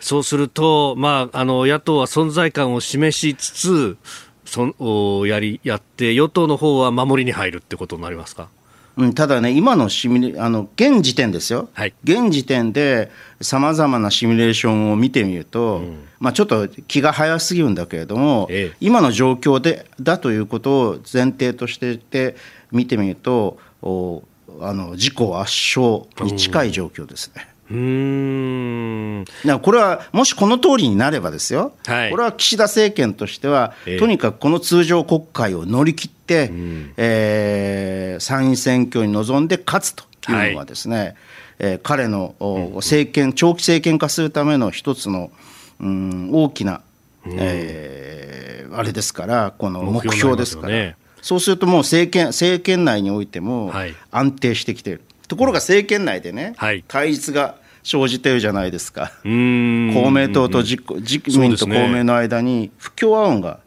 そうすると、まあ、あの野党は存在感を示しつつそのやりやって与党の方は守りに入るってことになりますか。うん、ただね今のシミュレあの現時点ですよ、はい、現時点でさまざまなシミュレーションを見てみると、うんまあ、ちょっと気が早すぎるんだけれども、ええ、今の状況でだということを前提としていて見てみるとおあの自己圧勝に近い状況ですね。うーんだこれはもしこの通りになればですよ、はい、これは岸田政権としては、ええ、とにかくこの通常国会を乗り切って、うんえー、参院選挙に臨んで勝つというのはですね、はいえー、彼の政権長期政権化するための一つの、うん、大きな、うんえー、あれですからこの目標ですから、ね、そうするともう政権、政権内においても安定してきている、はいところが政権内でね、はい、対立が生じてるじゃないですか。うーん公明党と自民と公明の間に不協和音が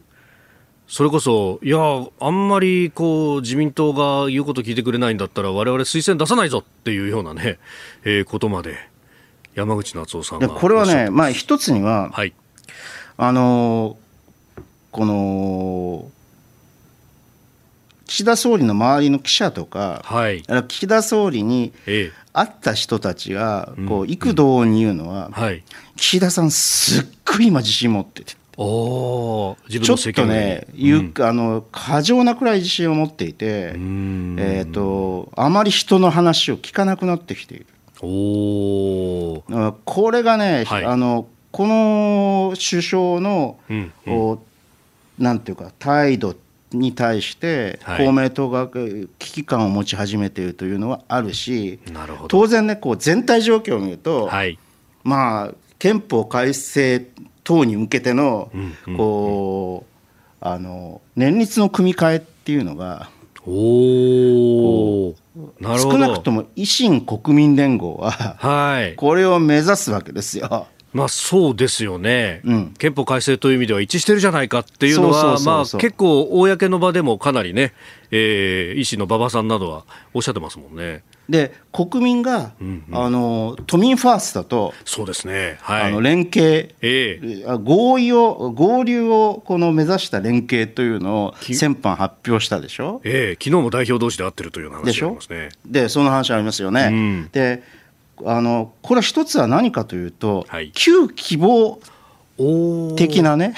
それこそいやあんまりこう自民党が言うこと聞いてくれないんだったら我々推薦出さないぞっていうようなね、えー、ことまで山口夏夫さんがこれはね、まあ、一つには、はい、あのこの岸田総理の周りの記者とか、はい、岸田総理に会った人たちがこう幾度に言うのは、うんうんはい、岸田さんすっごい今自信持っててお自分のちょっとね、うん、あの過剰なくらい自信を持っていて、うんえー、とあまり人の話を聞かなくなってきているおこれがね、はい、あのこの首相の、うんうん、なんていうか態度に対して公明党が危機感を持ち始めているというのはあるし、はい、なるほど当然ねこう全体状況を見ると、はいまあ、憲法改正等に向けての、うん、こう、うん、あの年率の組み替えっていうのがおなるほど少なくとも維新国民連合は、はい、これを目指すわけですよ。まあ、そうですよね、うん、憲法改正という意味では一致してるじゃないかっていうのは結構公の場でもかなりね、えー、維新の馬場さんなどはおっしゃってますもんね。で国民が、うんうん、あの都民ファーストとそうですね、はい、あの連携、えー、合意を合流をこの目指した連携というのを先般発表したでしょ、えー、昨日も代表同士で会ってるというような話がありますね。で、その話ありますよね、うん、であのこれ一つは何かというと、はい、旧希望的なね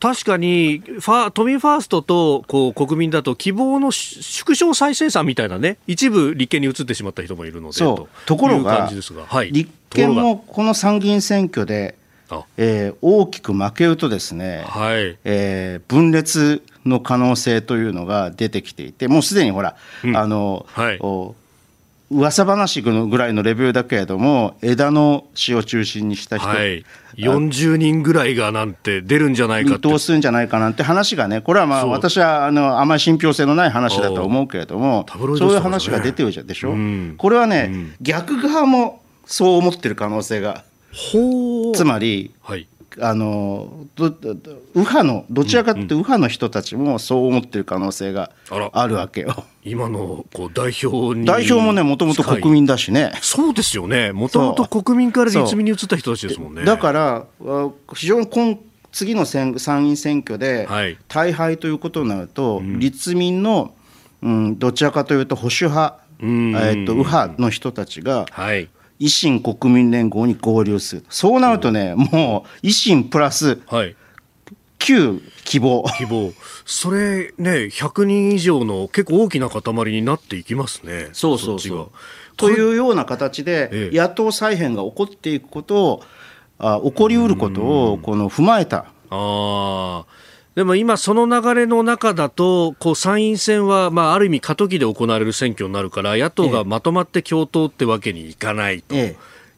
確かにファ都民ファーストとこう国民だと希望の縮小再生産みたいなね一部立憲に移ってしまった人もいるのでそう と, ところがいう感じですが、はい、立憲もこの参議院選挙で、えー、大きく負けるとですね、はいえー、分裂の可能性というのが出てきていてもうすでにほら、うん、あの、はい噂話ぐらいのレベルだけれども枝野氏を中心にした人、はい、よんじゅうにんぐらいがなんて出るんじゃないかって見通すんじゃないかなんて話がねこれはまあ私は あ, のあまり信憑性のない話だと思うけれどもそういう話が出てるでしょ、うん、これはね、うん、逆側もそう思ってる可能性がほつまり、はい、あのどど右派のどちらかというと右派の人たちもそう思ってる可能性があるわけよ。今のこう代表に代表もねもともと国民だしねそうですよねもともと国民から立民に移った人たちですもんね。だから非常に今次の参院選挙で大敗ということになると、はいうん、立民のうん、どちらかというと保守派、えっと右派の人たちが、はい、維新国民連合に合流する。そうなるとね、もう維新プラス、はい、旧希望希望それねひゃくにん以上の結構大きな塊になっていきますね。そうそうそう、というような形で野党再編が起こっていくことを、あ起こりうることをこの踏まえた。あでも今その流れの中だとこう参院選はまあある意味過渡期で行われる選挙になるから野党がまとまって共闘ってわけにいかないと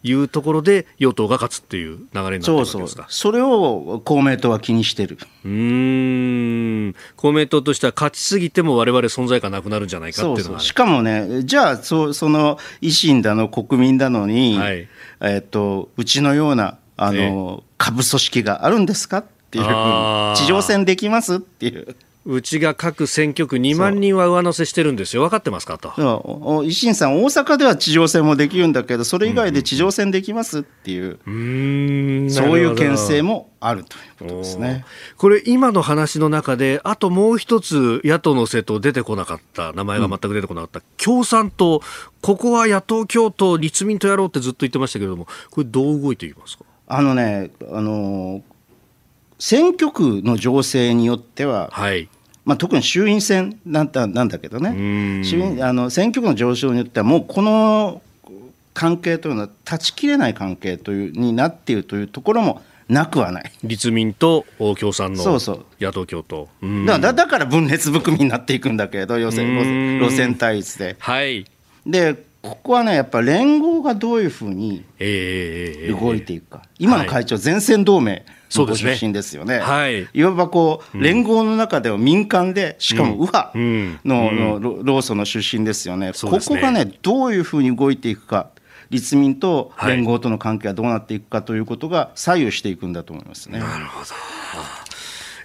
いうところで与党が勝つっていう流れになってるんですか。そうそう、それを公明党は気にしてる。うーん、公明党としては勝ちすぎても我々存在感なくなるんじゃないかっていうのが。そうそう、しかもね、じゃあ そ, その維新だの国民だのに、はい、えー、とうちのようなあの株組織があるんですかっていう、地上戦できますっていう。うちが各選挙区にまんにんは上乗せしてるんですよ、分かってますかと。維新さん、大阪では地上戦もできるんだけどそれ以外で地上戦できますっていう、うんうん、そういう牽制もあるということですね。これ今の話の中であともう一つ野党の政党出てこなかった、名前が全く出てこなかった、うん、共産党、ここは野党共闘立民とやろうってずっと言ってましたけれども、これどう動いていますか。あのね、あの選挙区の情勢によっては、はい、まあ、特に衆院選なんだ、なんだけどね、衆院あの選挙区の上昇によってはもうこの関係というのは断ち切れない関係というになっているというところもなくはない。立民と共産の野党共闘。うん、 だ, だから分裂含みになっていくんだけど、要するに路線対立で、はい、でここはねやっぱり連合がどういうふうに動いていくか、えーえーえー、今の会長前線同盟のご出身ですよね。はい、いわばこう、うん、連合の中では民間でしかも右派 の,、うん、の労組の出身ですよ ね,、うん、ここがねどういうふうに動いていくか、立民と連合との関係がどうなっていくかということが左右していくんだと思いますね。なるほど。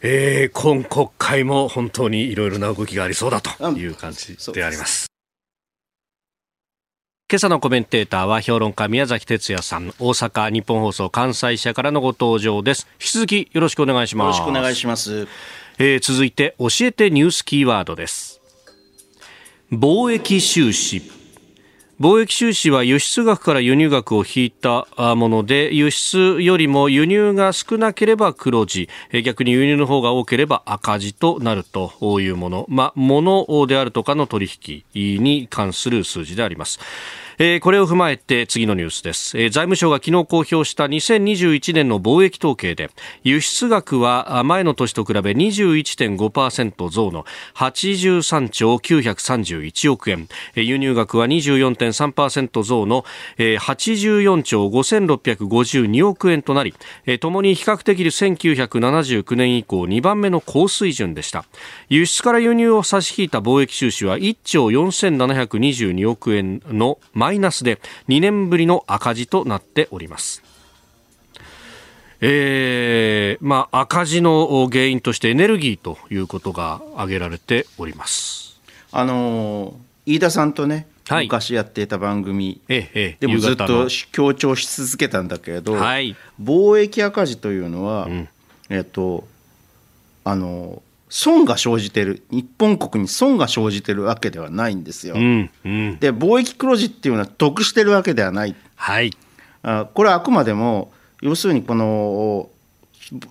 えー、今国会も本当にいろいろな動きがありそうだという感じであります。今朝のコメンテーターは評論家宮崎哲也さん、大阪日本放送関西社からのご登場です。引き続きよろしくお願いします。よろしくお願いします。えー、続いて教えてニュースキーワードです。貿易収支。貿易収支は輸出額から輸入額を引いたもので、輸出よりも輸入が少なければ黒字、逆に輸入の方が多ければ赤字となるというもの、まあ、物であるとかの取引に関する数字であります。えー、これを踏まえて次のニュースです。えー、財務省が昨日公表したにせんにじゅういちねんの貿易統計で、輸出額は前の年と比べ にじゅういちてんごパーセント 増のはちじゅうさんちょうきゅうひゃくさんじゅういちおくえん、輸入額は にじゅうよんてんさんパーセント 増のはちじゅうよんちょうごせんろっぴゃくごじゅうにおくえんとなり、ともに比較的せんきゅうひゃくななじゅうきゅうねん以降にばんめの高水準でした。輸出から輸入を差し引いた貿易収支はいっちょうよんせんななひゃくにじゅうにおくえんのマイナスでにねんぶりの赤字となっております。えーまあ、赤字の原因としてエネルギーということが挙げられております。あのー、飯田さんとね、はい、昔やっていた番組、ええ、でもずっと強調し続けたんだけれど、はい、貿易赤字というのは、うん、えーとあのー損が生じてる、日本国に損が生じてるわけではないんですよ。うんうん、で貿易黒字っていうのは得してるわけではない、はい、あこれはあくまでも要するにこの、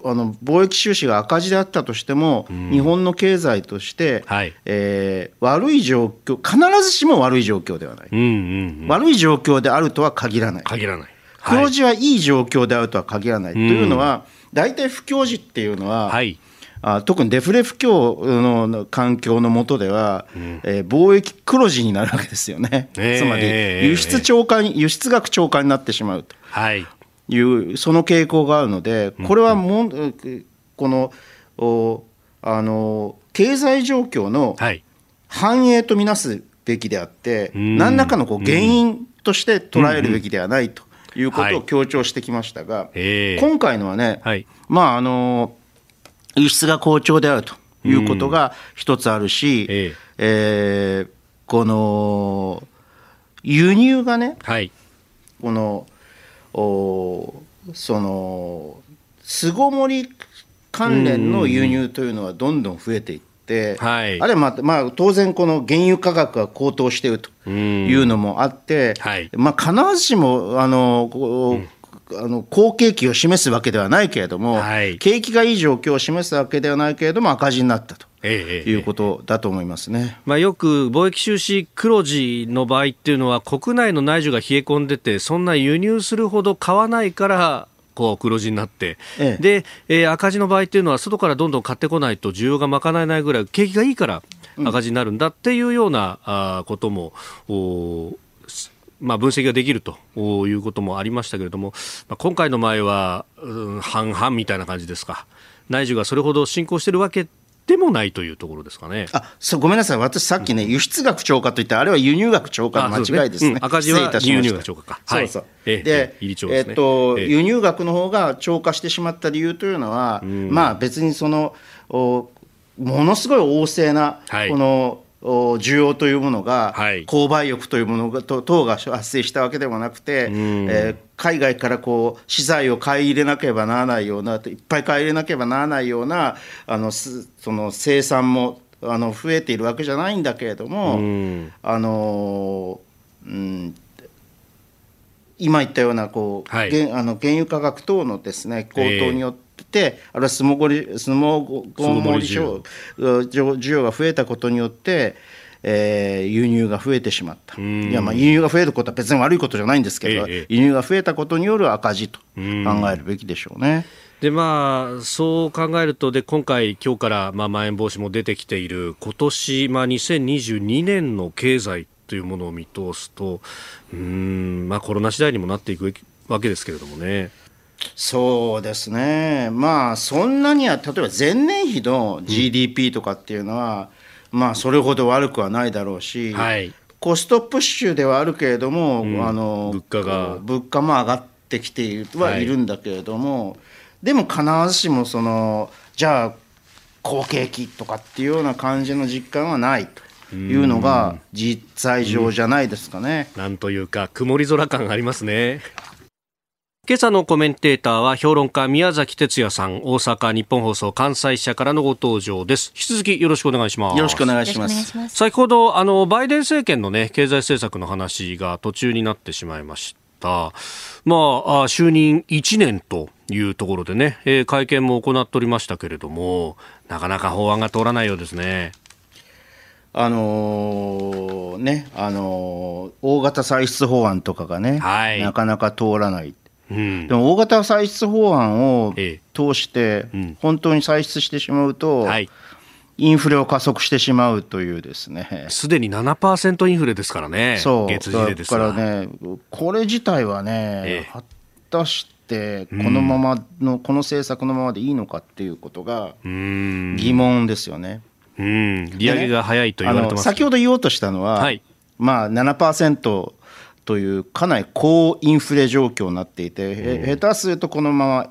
あの貿易収支が赤字であったとしても、うん、日本の経済として、はい、えー、悪い状況、必ずしも悪い状況ではない、うんうんうん、悪い状況であるとは限らない、限らない、はい、黒字はいい状況であるとは限らない、うん、というのは大体不況時っていうのは、はい、あ特にデフレ不況の環境の下では、うん、えー、貿易黒字になるわけですよね。えー、つまり輸出超過に、えー、輸出額超過になってしまうという、はい、その傾向があるので、これはも、うん、このおあの経済状況の反映とみなすべきであって、はい、何らかのこう原因として捉えるべきではないということを強調してきましたが、はい、えー、今回のはね、はい、まああの輸出が好調であるということが一つあるし、うん、えええー、この輸入がね、はい、このおその巣ごもり関連の輸入というのはどんどん増えていっって、はい、あれは、まあまあ、当然この原油価格が高騰しているというのもあって、はいまあ、必ずしもあのこうあの好景気を示すわけではないけれども、はい、景気がいい状況を示すわけではないけれども赤字になったと、ええ、いうことだと思いますね、まあ、よく貿易収支黒字の場合っていうのは国内の内需が冷え込んでてそんな輸入するほど買わないからこう黒字になって、ええでえー、赤字の場合っていうのは外からどんどん買ってこないと需要が賄えないぐらい景気がいいから赤字になるんだっていうような、うん、こともまあ、分析ができるということもありましたけれども、まあ、今回の前は、うん、半々みたいな感じですか。内需がそれほど進行しているわけでもないというところですかね。あ、そう、ごめんなさい。私さっきね、うん、輸出額超過と言ったあれは輸入額超過の間違いですね。赤字は輸入額超過か。はい。そうそう。で、えーっと、輸入額の方が超過してしまった理由というのは、うん、まあ別にそのものすごい旺盛な、はい、この需要というものが、はい、購買欲というものが等が発生したわけでもなくて、えー、海外からこう資材を買い入れなければならないようないっぱい買い入れなければならないようなあのその生産もあの増えているわけじゃないんだけれども、うんあのうん、今言ったようなこう、はい、原, あの原油価格等のですね、高騰によって、えーであれは巣ごもり需要が増えたことによって、えー、輸入が増えてしまった。いやまあ輸入が増えることは別に悪いことじゃないんですけど、ええ、輸入が増えたことによる赤字と考えるべきでしょうね。でまあ、そう考えるとで今回、今日から、まあ、まん延防止も出てきている今年、まあ、にせんにじゅうにねんの経済というものを見通すとうーん、まあ、コロナ次第にもなっていくわけですけれどもね。そうですね、まあ、そんなには例えば前年比の ジーディーピー とかっていうのは、うんまあ、それほど悪くはないだろうし、はい、コストプッシュではあるけれども、うん、あの物価が物価も上がってきてはいるんだけれども、はい、でも必ずしもそのじゃあ好景気とかっていうような感じの実感はないというのが実際上じゃないですかね、うんうん、なんというか曇り空感ありますね。今朝のコメンテーターは評論家宮崎哲也さん、大阪日本放送関西支社からのご登場です。引き続きよろしくお願いします。よろしくお願いします。先ほどあのバイデン政権の、ね、経済政策の話が途中になってしまいました。まあ就任いちねんというところでね、えー、会見も行っておりましたけれどもなかなか法案が通らないようですね。あのー、ね、あのー、大型歳出法案とかがね、はい、なかなか通らない。うん、でも大型歳出法案を通して本当に歳出してしまうとインフレを加速してしまうというですね、すでに ななパーセント インフレですからね。そう月次でですからね、これ自体はね果たしてこのままのこの政策のままでいいのかっていうことが疑問ですよね。うん、利上げが早いと言われてます。先ほど言おうとしたのは、はい、まあ ななパーセントというかなり高インフレ状況になっていて、うん、下手するとこのまま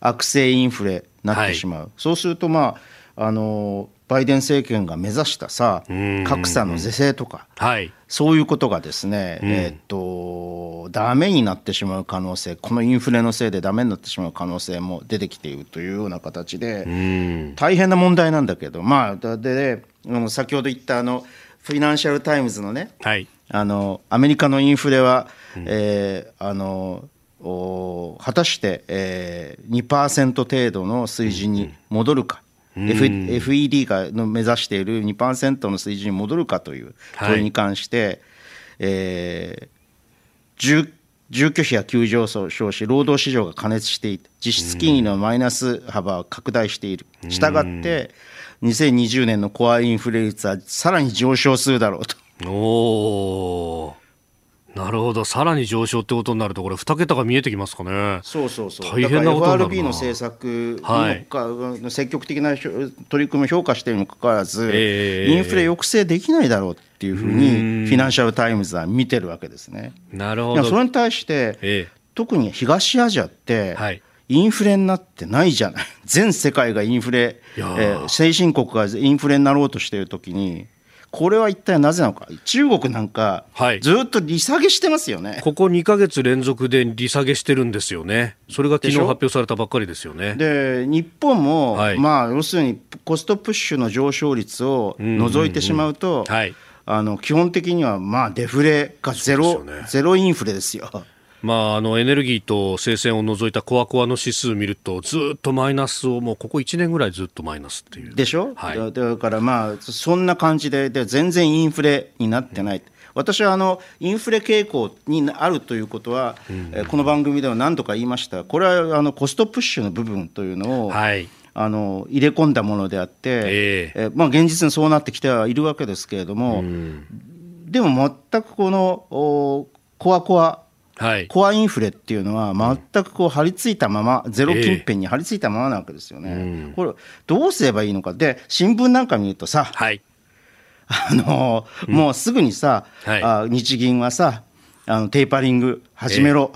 悪性インフレになってしまう、はい、そうすると、まあ、あのバイデン政権が目指したさ、うん、格差の是正とか、はい、そういうことがですね、うんえー、とダメになってしまう可能性、このインフレのせいでダメになってしまう可能性も出てきているというような形で、うん、大変な問題なんだけど、まあ、でで先ほど言ったあのフィナンシャルタイムズのね、はいあのアメリカのインフレは、うんえー、あの果たして、えー、にパーセント 程度の水準に戻るか、うん、F、エフイーディー がの目指している にパーセント の水準に戻るかという問いに関して、はいえー、住居費や急上昇し労働市場が過熱していて実質金利のマイナス幅は拡大している。したがってにせんにじゅうねんのコアインフレ率はさらに上昇するだろうと。おなるほど、さらに上昇ってことになるとこれに桁が見えてきますかね。そうそうそう、大変なことになるな。 エフアールビー の政策の、はい、積極的な取り組みを評価しているにもかかわらず、えー、インフレ抑制できないだろうっていうふうにフィナンシャルタイムズは見てるわけですね。なるほど。それに対して、えー、特に東アジアって、はいインフレになってないじゃない。全世界がインフレ、えー、先進国がインフレになろうとしているときにこれは一体なぜなのか。中国なんかずっと利下げしてますよね、はい、ここにかげつ連続で利下げしてるんですよね。それが昨日発表されたばっかりですよね。で日本も、はいまあ、要するにコストプッシュの上昇率を除いてしまうと、うんうんうんはい、あの基本的にはまあデフレかゼロ、ね、ゼロインフレですよ。まあ、あのエネルギーと生鮮を除いたコアコアの指数を見るとずっとマイナスをもうここいちねんぐらいずっとマイナスっていうでしょ、はい、だからまあそんな感じ で, で全然インフレになってない、うん、私はあのインフレ傾向にあるということは、うんえー、この番組では何度か言いました。これはあのコストプッシュの部分というのを、はい、あの入れ込んだものであって、えーえーまあ、現実にそうなってきてはいるわけですけれども、うん、でも全くこのコアコアはい、コアインフレっていうのは全くこう張り付いたまま、うん、ゼロ近辺に張り付いたままなわけですよね、えーうん、これどうすればいいのか。で新聞なんか見るとさ、はい、あのーうん、もうすぐにさ、はい、あ日銀はさあのテーパリング始めろ、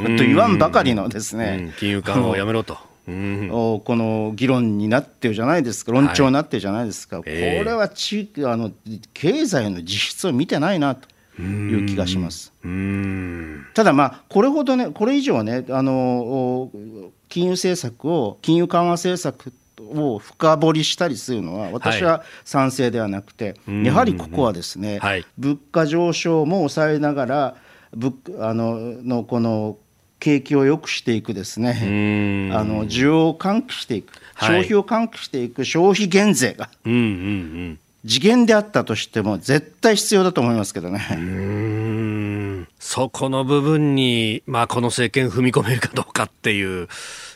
えー、と言わんばかりのですね、うんうん、金融緩和をやめろとうん、この議論になってるじゃないですか、論調になってるじゃないですか、はいえー、これはちあの経済の実質を見てないなという気がします。うーんただまあこれほどねこれ以上ねあの金融政策を金融緩和政策を深掘りしたりするのは私は賛成ではなくて、はい、やはりここはですね、はい、物価上昇も抑えながら物あののこの景気を良くしていくですねあの需要を喚起していく消費を喚起していく消費減税が、はい、うんうんうん次元であったとしても絶対必要だと思いますけどね。うーんそこの部分に、まあ、この政権踏み込めるかどうかっていう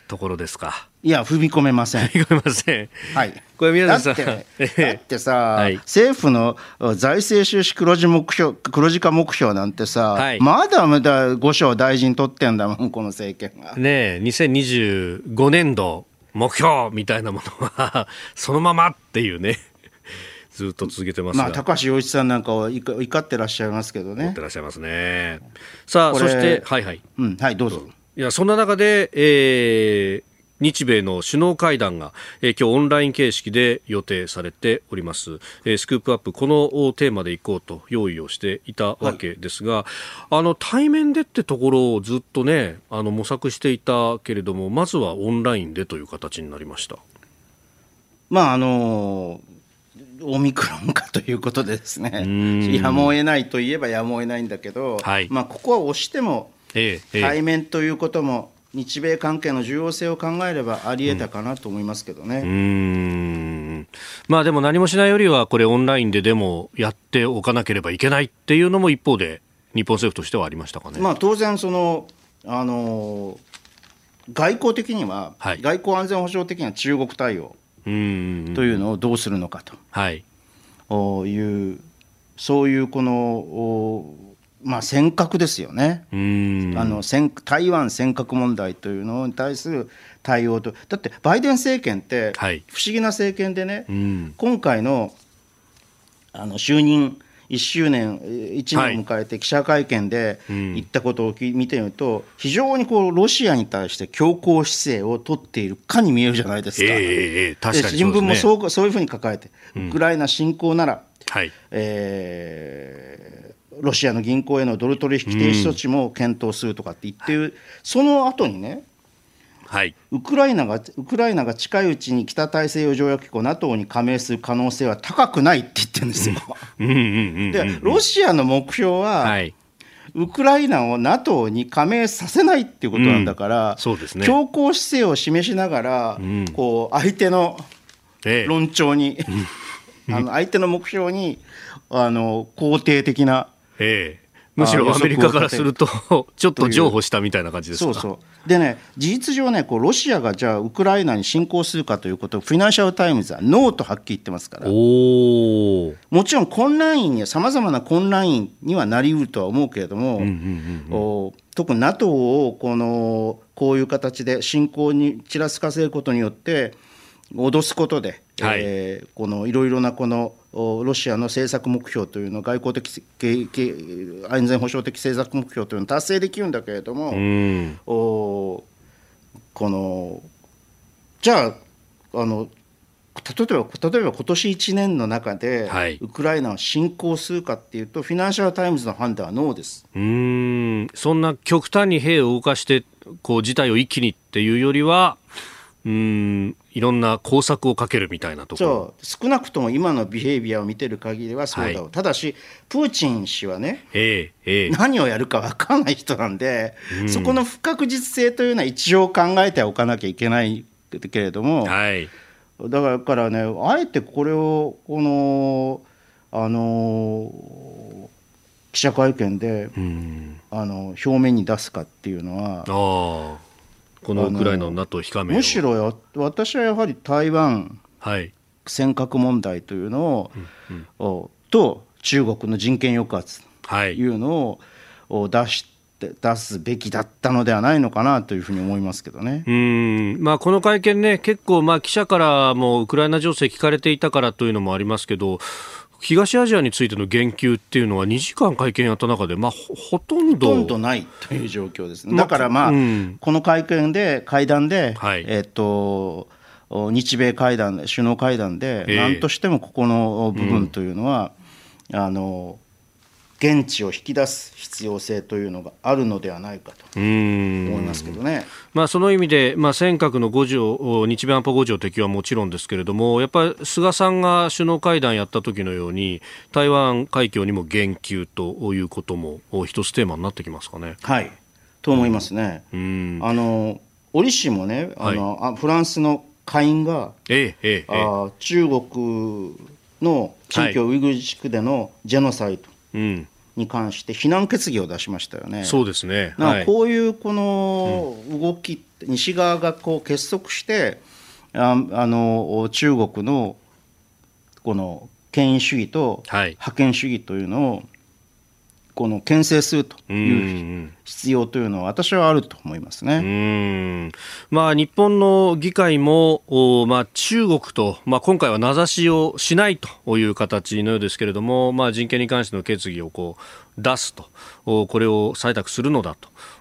ところですか。いや踏み込めません踏み込めません、はい、これ宮崎さんだって、だってさ、はい、政府の財政収支黒字目標黒字化目標なんてさ、はい、まだまだごしょう大臣取ってんだもんこの政権がねえにせんにじゅうごねんど目標みたいなものはそのままっていうねずっと続けてますが、まあ、高橋洋一さんなんかは怒ってらっしゃいますけどね怒ってらっしゃいますね。さあそしてはいはい、うん、はいどうぞ。いやそんな中で、えー、日米の首脳会談が、えー、今日オンライン形式で予定されております、えー、スクープアップこのテーマでいこうと用意をしていたわけですが、はい、あの対面でってところをずっとねあの模索していたけれどもまずはオンラインでという形になりました。まああのーオミクロン化ということでですねやむを得ないといえばやむを得ないんだけど、はいまあ、ここは押しても対面ということも日米関係の重要性を考えればありえたかなと思いますけどね、うん、うーんまあでも何もしないよりはこれオンラインででもやっておかなければいけないっていうのも一方で日本政府としてはありましたかね。まあ、当然その、あのー、外交的には、はい、外交安全保障的には中国対応うんうんうん、というのをどうするのかと、はい、おいうそういうこの、まあ、尖閣ですよね。うんあの台湾尖閣問題というのに対する対応とだってバイデン政権って不思議な政権でね、はい、今回 の, あの就任いっしゅうねんいちねんを迎えて記者会見で言ったことを見てみると非常にこうロシアに対して強硬姿勢を取っているかに見えるじゃないですか。えー、確かにそうですね。新聞もそう、そういうふうに書かれてウクライナ侵攻なら、はいえー、ロシアの銀行へのドル取引停止措置も検討するとかって言ってるその後にね、はい、ウクライナがウクライナが近いうちに北大西洋条約機構 NATO に加盟する可能性は高くないって言ってるんですよ。で、ロシアの目標は、はい、ウクライナを NATO に加盟させないっていうことなんだから、うんそうですね、強硬姿勢を示しながら、うん、こう相手の論調に、ええ、あの相手の目標にあの肯定的な、ええむしろアメリカからするとちょっと譲歩したみたいな感じですか。そうそうでね事実上ねこうロシアがじゃあウクライナに侵攻するかということをフィナンシャルタイムズはノーとはっきり言ってますからおもちろん混乱員にはさまざまな混乱員にはなりうるとは思うけれども、うんうんうんうん、お特に NATO をこのこういう形で侵攻にちらつかせることによって脅すことで、はいえー、このいろいろなこのロシアの政策目標というの外交的安全保障的政策目標というのを達成できるんだけれども、うん、おこのじゃあ、 あの例えば、例えば今年いちねんの中で、はい、ウクライナは侵攻するかっていうと、フィナンシャルタイムズの判断はノーです。うーん、そんな極端に兵を動かしてこう事態を一気にっていうよりは、うーん、いろんな工作をかけるみたいなところ。そう、少なくとも今のビヘイビアを見てる限りはそうだろう、はい、ただしプーチン氏はね、えーえー、何をやるか分からない人なんで、うん、そこの不確実性というのは一応考えておかなきゃいけないけれども、はい、だからね、あえてこれをこの、あのー、記者会見で、うん、あの表面に出すかっていうのは、あ、このウクライナの NATO 非加盟、むしろや私はやはり台湾、はい、尖閣問題というのを、うんうん、と中国の人権抑圧というのを出して、はい、出すべきだったのではないのかなというふうに思いますけどね。うーん、まあ、この会見ね、結構まあ記者からもウクライナ情勢聞かれていたからというのもありますけど、東アジアについての言及っていうのはにじかん会見やった中で、まあ、ほとんどほとんどないという状況ですね。だから、まあ、うん、この会見で会談で、はい、えー、っと日米会談で首脳会談で、えー、何としてもここの部分というのは、うん、あの現地を引き出す必要性というのがあるのではないかと思いますけどね。まあ、その意味で、まあ、尖閣のご条、日米安保ごじょう適用はもちろんですけれども、やっぱり菅さんが首脳会談やった時のように台湾海峡にも言及ということも一つテーマになってきますかね。はいと思いますね。うん、あの折しもね、あの、はい、フランスの下院が、ええええ、あ中国の新疆ウイグル自治区でのジェノサイト、はい、うん、に関して非難決議を出しましたよね。そうですね。はい、こういうこの動き、うん、西側がこう結束してああの中国のこの権威主義と覇権主義というのをこの牽制するという必要というのは私はあると思いますね。うーん、まあ、日本の議会も、まあ、中国と、まあ、今回は名指しをしないという形のようですけれども、まあ、人権に関しての決議をこう出すと、これを採択するのだ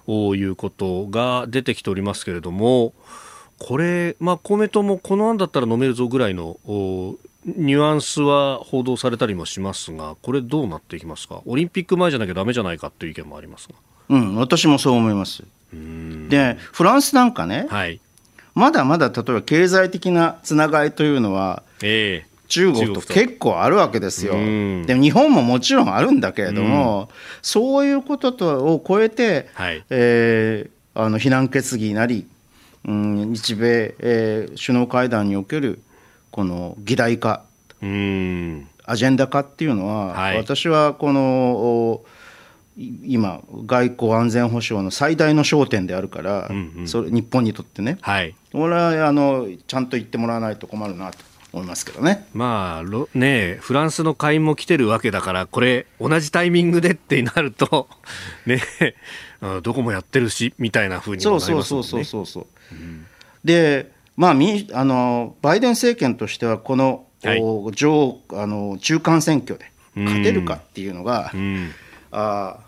ということが出てきておりますけれども、これ、まあ、公明党もこの案だったら飲めるぞぐらいのニュアンスは報道されたりもしますが、これどうなっていきますか。オリンピック前じゃなきゃダメじゃないかという意見もありますが、うん、私もそう思います。うーん、でフランスなんかね、はい、まだまだ例えば経済的なつながりというのは、えー、中国と結構あるわけですよ。で日本ももちろんあるんだけれども、そういうこととを超えて、はい、えー、あの非難決議なり、うん、日米、えー、首脳会談におけるこの議題化、うーん、アジェンダ化っていうのは、はい、私はこの今外交安全保障の最大の焦点であるから、うんうん、それ日本にとってね、はい、俺はあのちゃんと言ってもらわないと困るなと思いますけどね。まあ、ねえ、フランスの会員も来てるわけだから、これ同じタイミングでってなるとねえ、どこもやってるしみたいな風にもなりますもんね。そうそうそうそう、うん、でまあ、あのバイデン政権としてはこの、はい、あの中間選挙で勝てるかっていうのが、うん、あ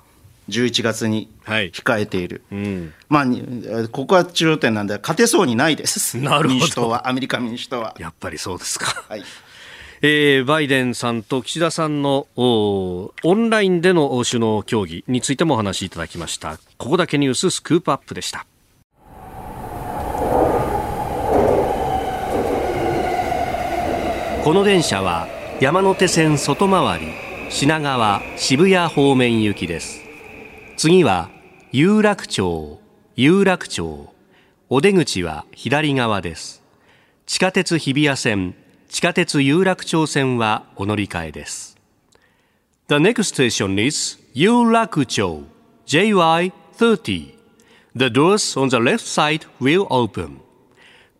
じゅういちがつに控えている、はい、うん、まあ、ここは中央点なんで勝てそうにないです。なるほど、民主党は、アメリカ民主党はやっぱりそうですか。はい、えー、バイデンさんと岸田さんのオンラインでの首脳協議についてもお話しいただきました。ここだけニューススクープアップでした。この電車は山手線外回り品川渋谷方面行きです。次は有楽町有楽町お出口は左側です。地下鉄日比谷線地下鉄有楽町線はお乗り換えです。 The next station is 有楽町 ジェイワイさんじゅう The doors on the left side will open.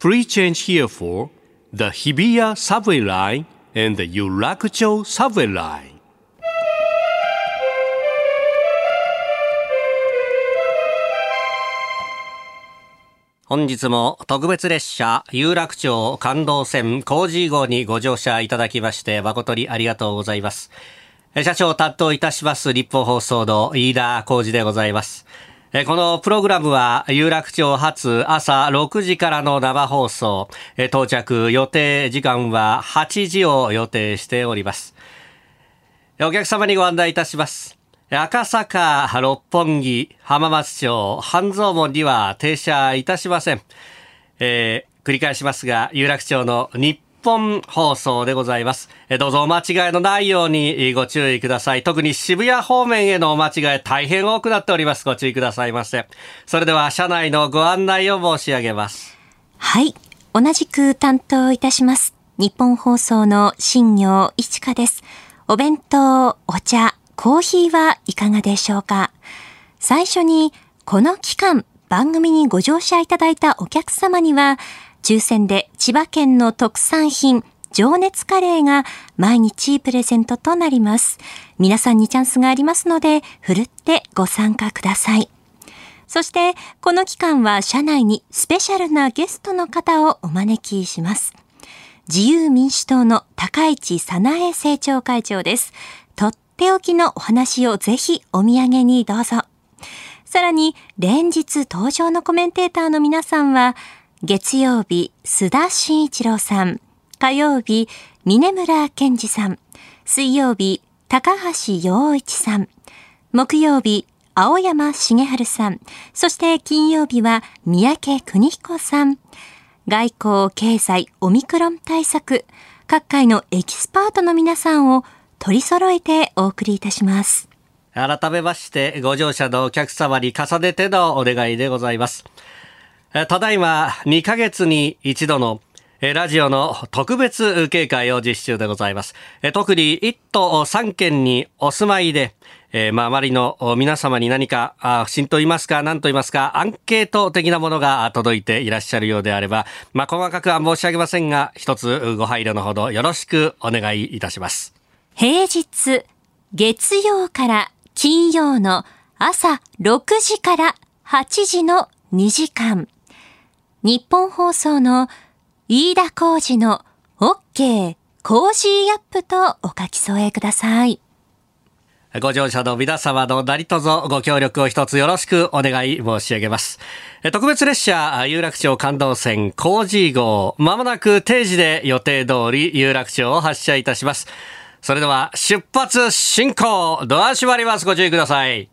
Please change here for The Hibiya Subway Line and the Yurakucho Subway Line. 本日も特別列車有楽町感動線工事号にご乗車いただきまして誠にありがとうございます。車掌を担当いたします立法放送の飯田浩司でございます。このプログラムは有楽町発朝ろくじからの生放送、到着予定時間ははちじを予定しております。お客様にご案内いたします。赤坂、六本木、浜松町、半蔵門には停車いたしません。えー、繰り返しますが、有楽町の日本放送でございます。どうぞお間違いのないようにご注意ください。特に渋谷方面へのお間違い大変多くなっております。ご注意くださいませ。それでは車内のご案内を申し上げます。はい、同じく担当いたします。日本放送の新業一華です。お弁当、お茶、コーヒーはいかがでしょうか。最初にこの期間番組にご乗車いただいたお客様には抽選で千葉県の特産品情熱カレーが毎日プレゼントとなります。皆さんにチャンスがありますのでふるってご参加ください。そしてこの期間は社内にスペシャルなゲストの方をお招きします。自由民主党の高市早苗政調会長です。手置きのお話をぜひお土産にどうぞ。さらに連日登場のコメンテーターの皆さんは、月曜日須田慎一郎さん、火曜日峯村健二さん、水曜日高橋洋一さん、木曜日青山茂春さん、そして金曜日は三宅邦彦さん。外交経済オミクロン対策、各界のエキスパートの皆さんを取り揃えてお送りいたします。改めましてご乗車のお客様に重ねてのお願いでございます。ただいまにかげつに一度のラジオの特別受け会を実施中でございます。特にいっ都さん県にお住まいで、まあ、周りの皆様に何か不審と言いますか何と言いますかアンケート的なものが届いていらっしゃるようであれば、まあ、細かくは申し上げませんが一つご配慮のほどよろしくお願いいたします。平日月曜から金曜の朝ろくじからはちじのにじかん、日本放送の飯田浩司の OK コージーアップとお書き添えください。ご乗車の皆様の何卒ご協力を一つよろしくお願い申し上げます。特別列車、有楽町感動線コージー号、まもなく定時で予定通り有楽町を発車いたします。それでは出発進行、ドア閉まります。ご注意ください。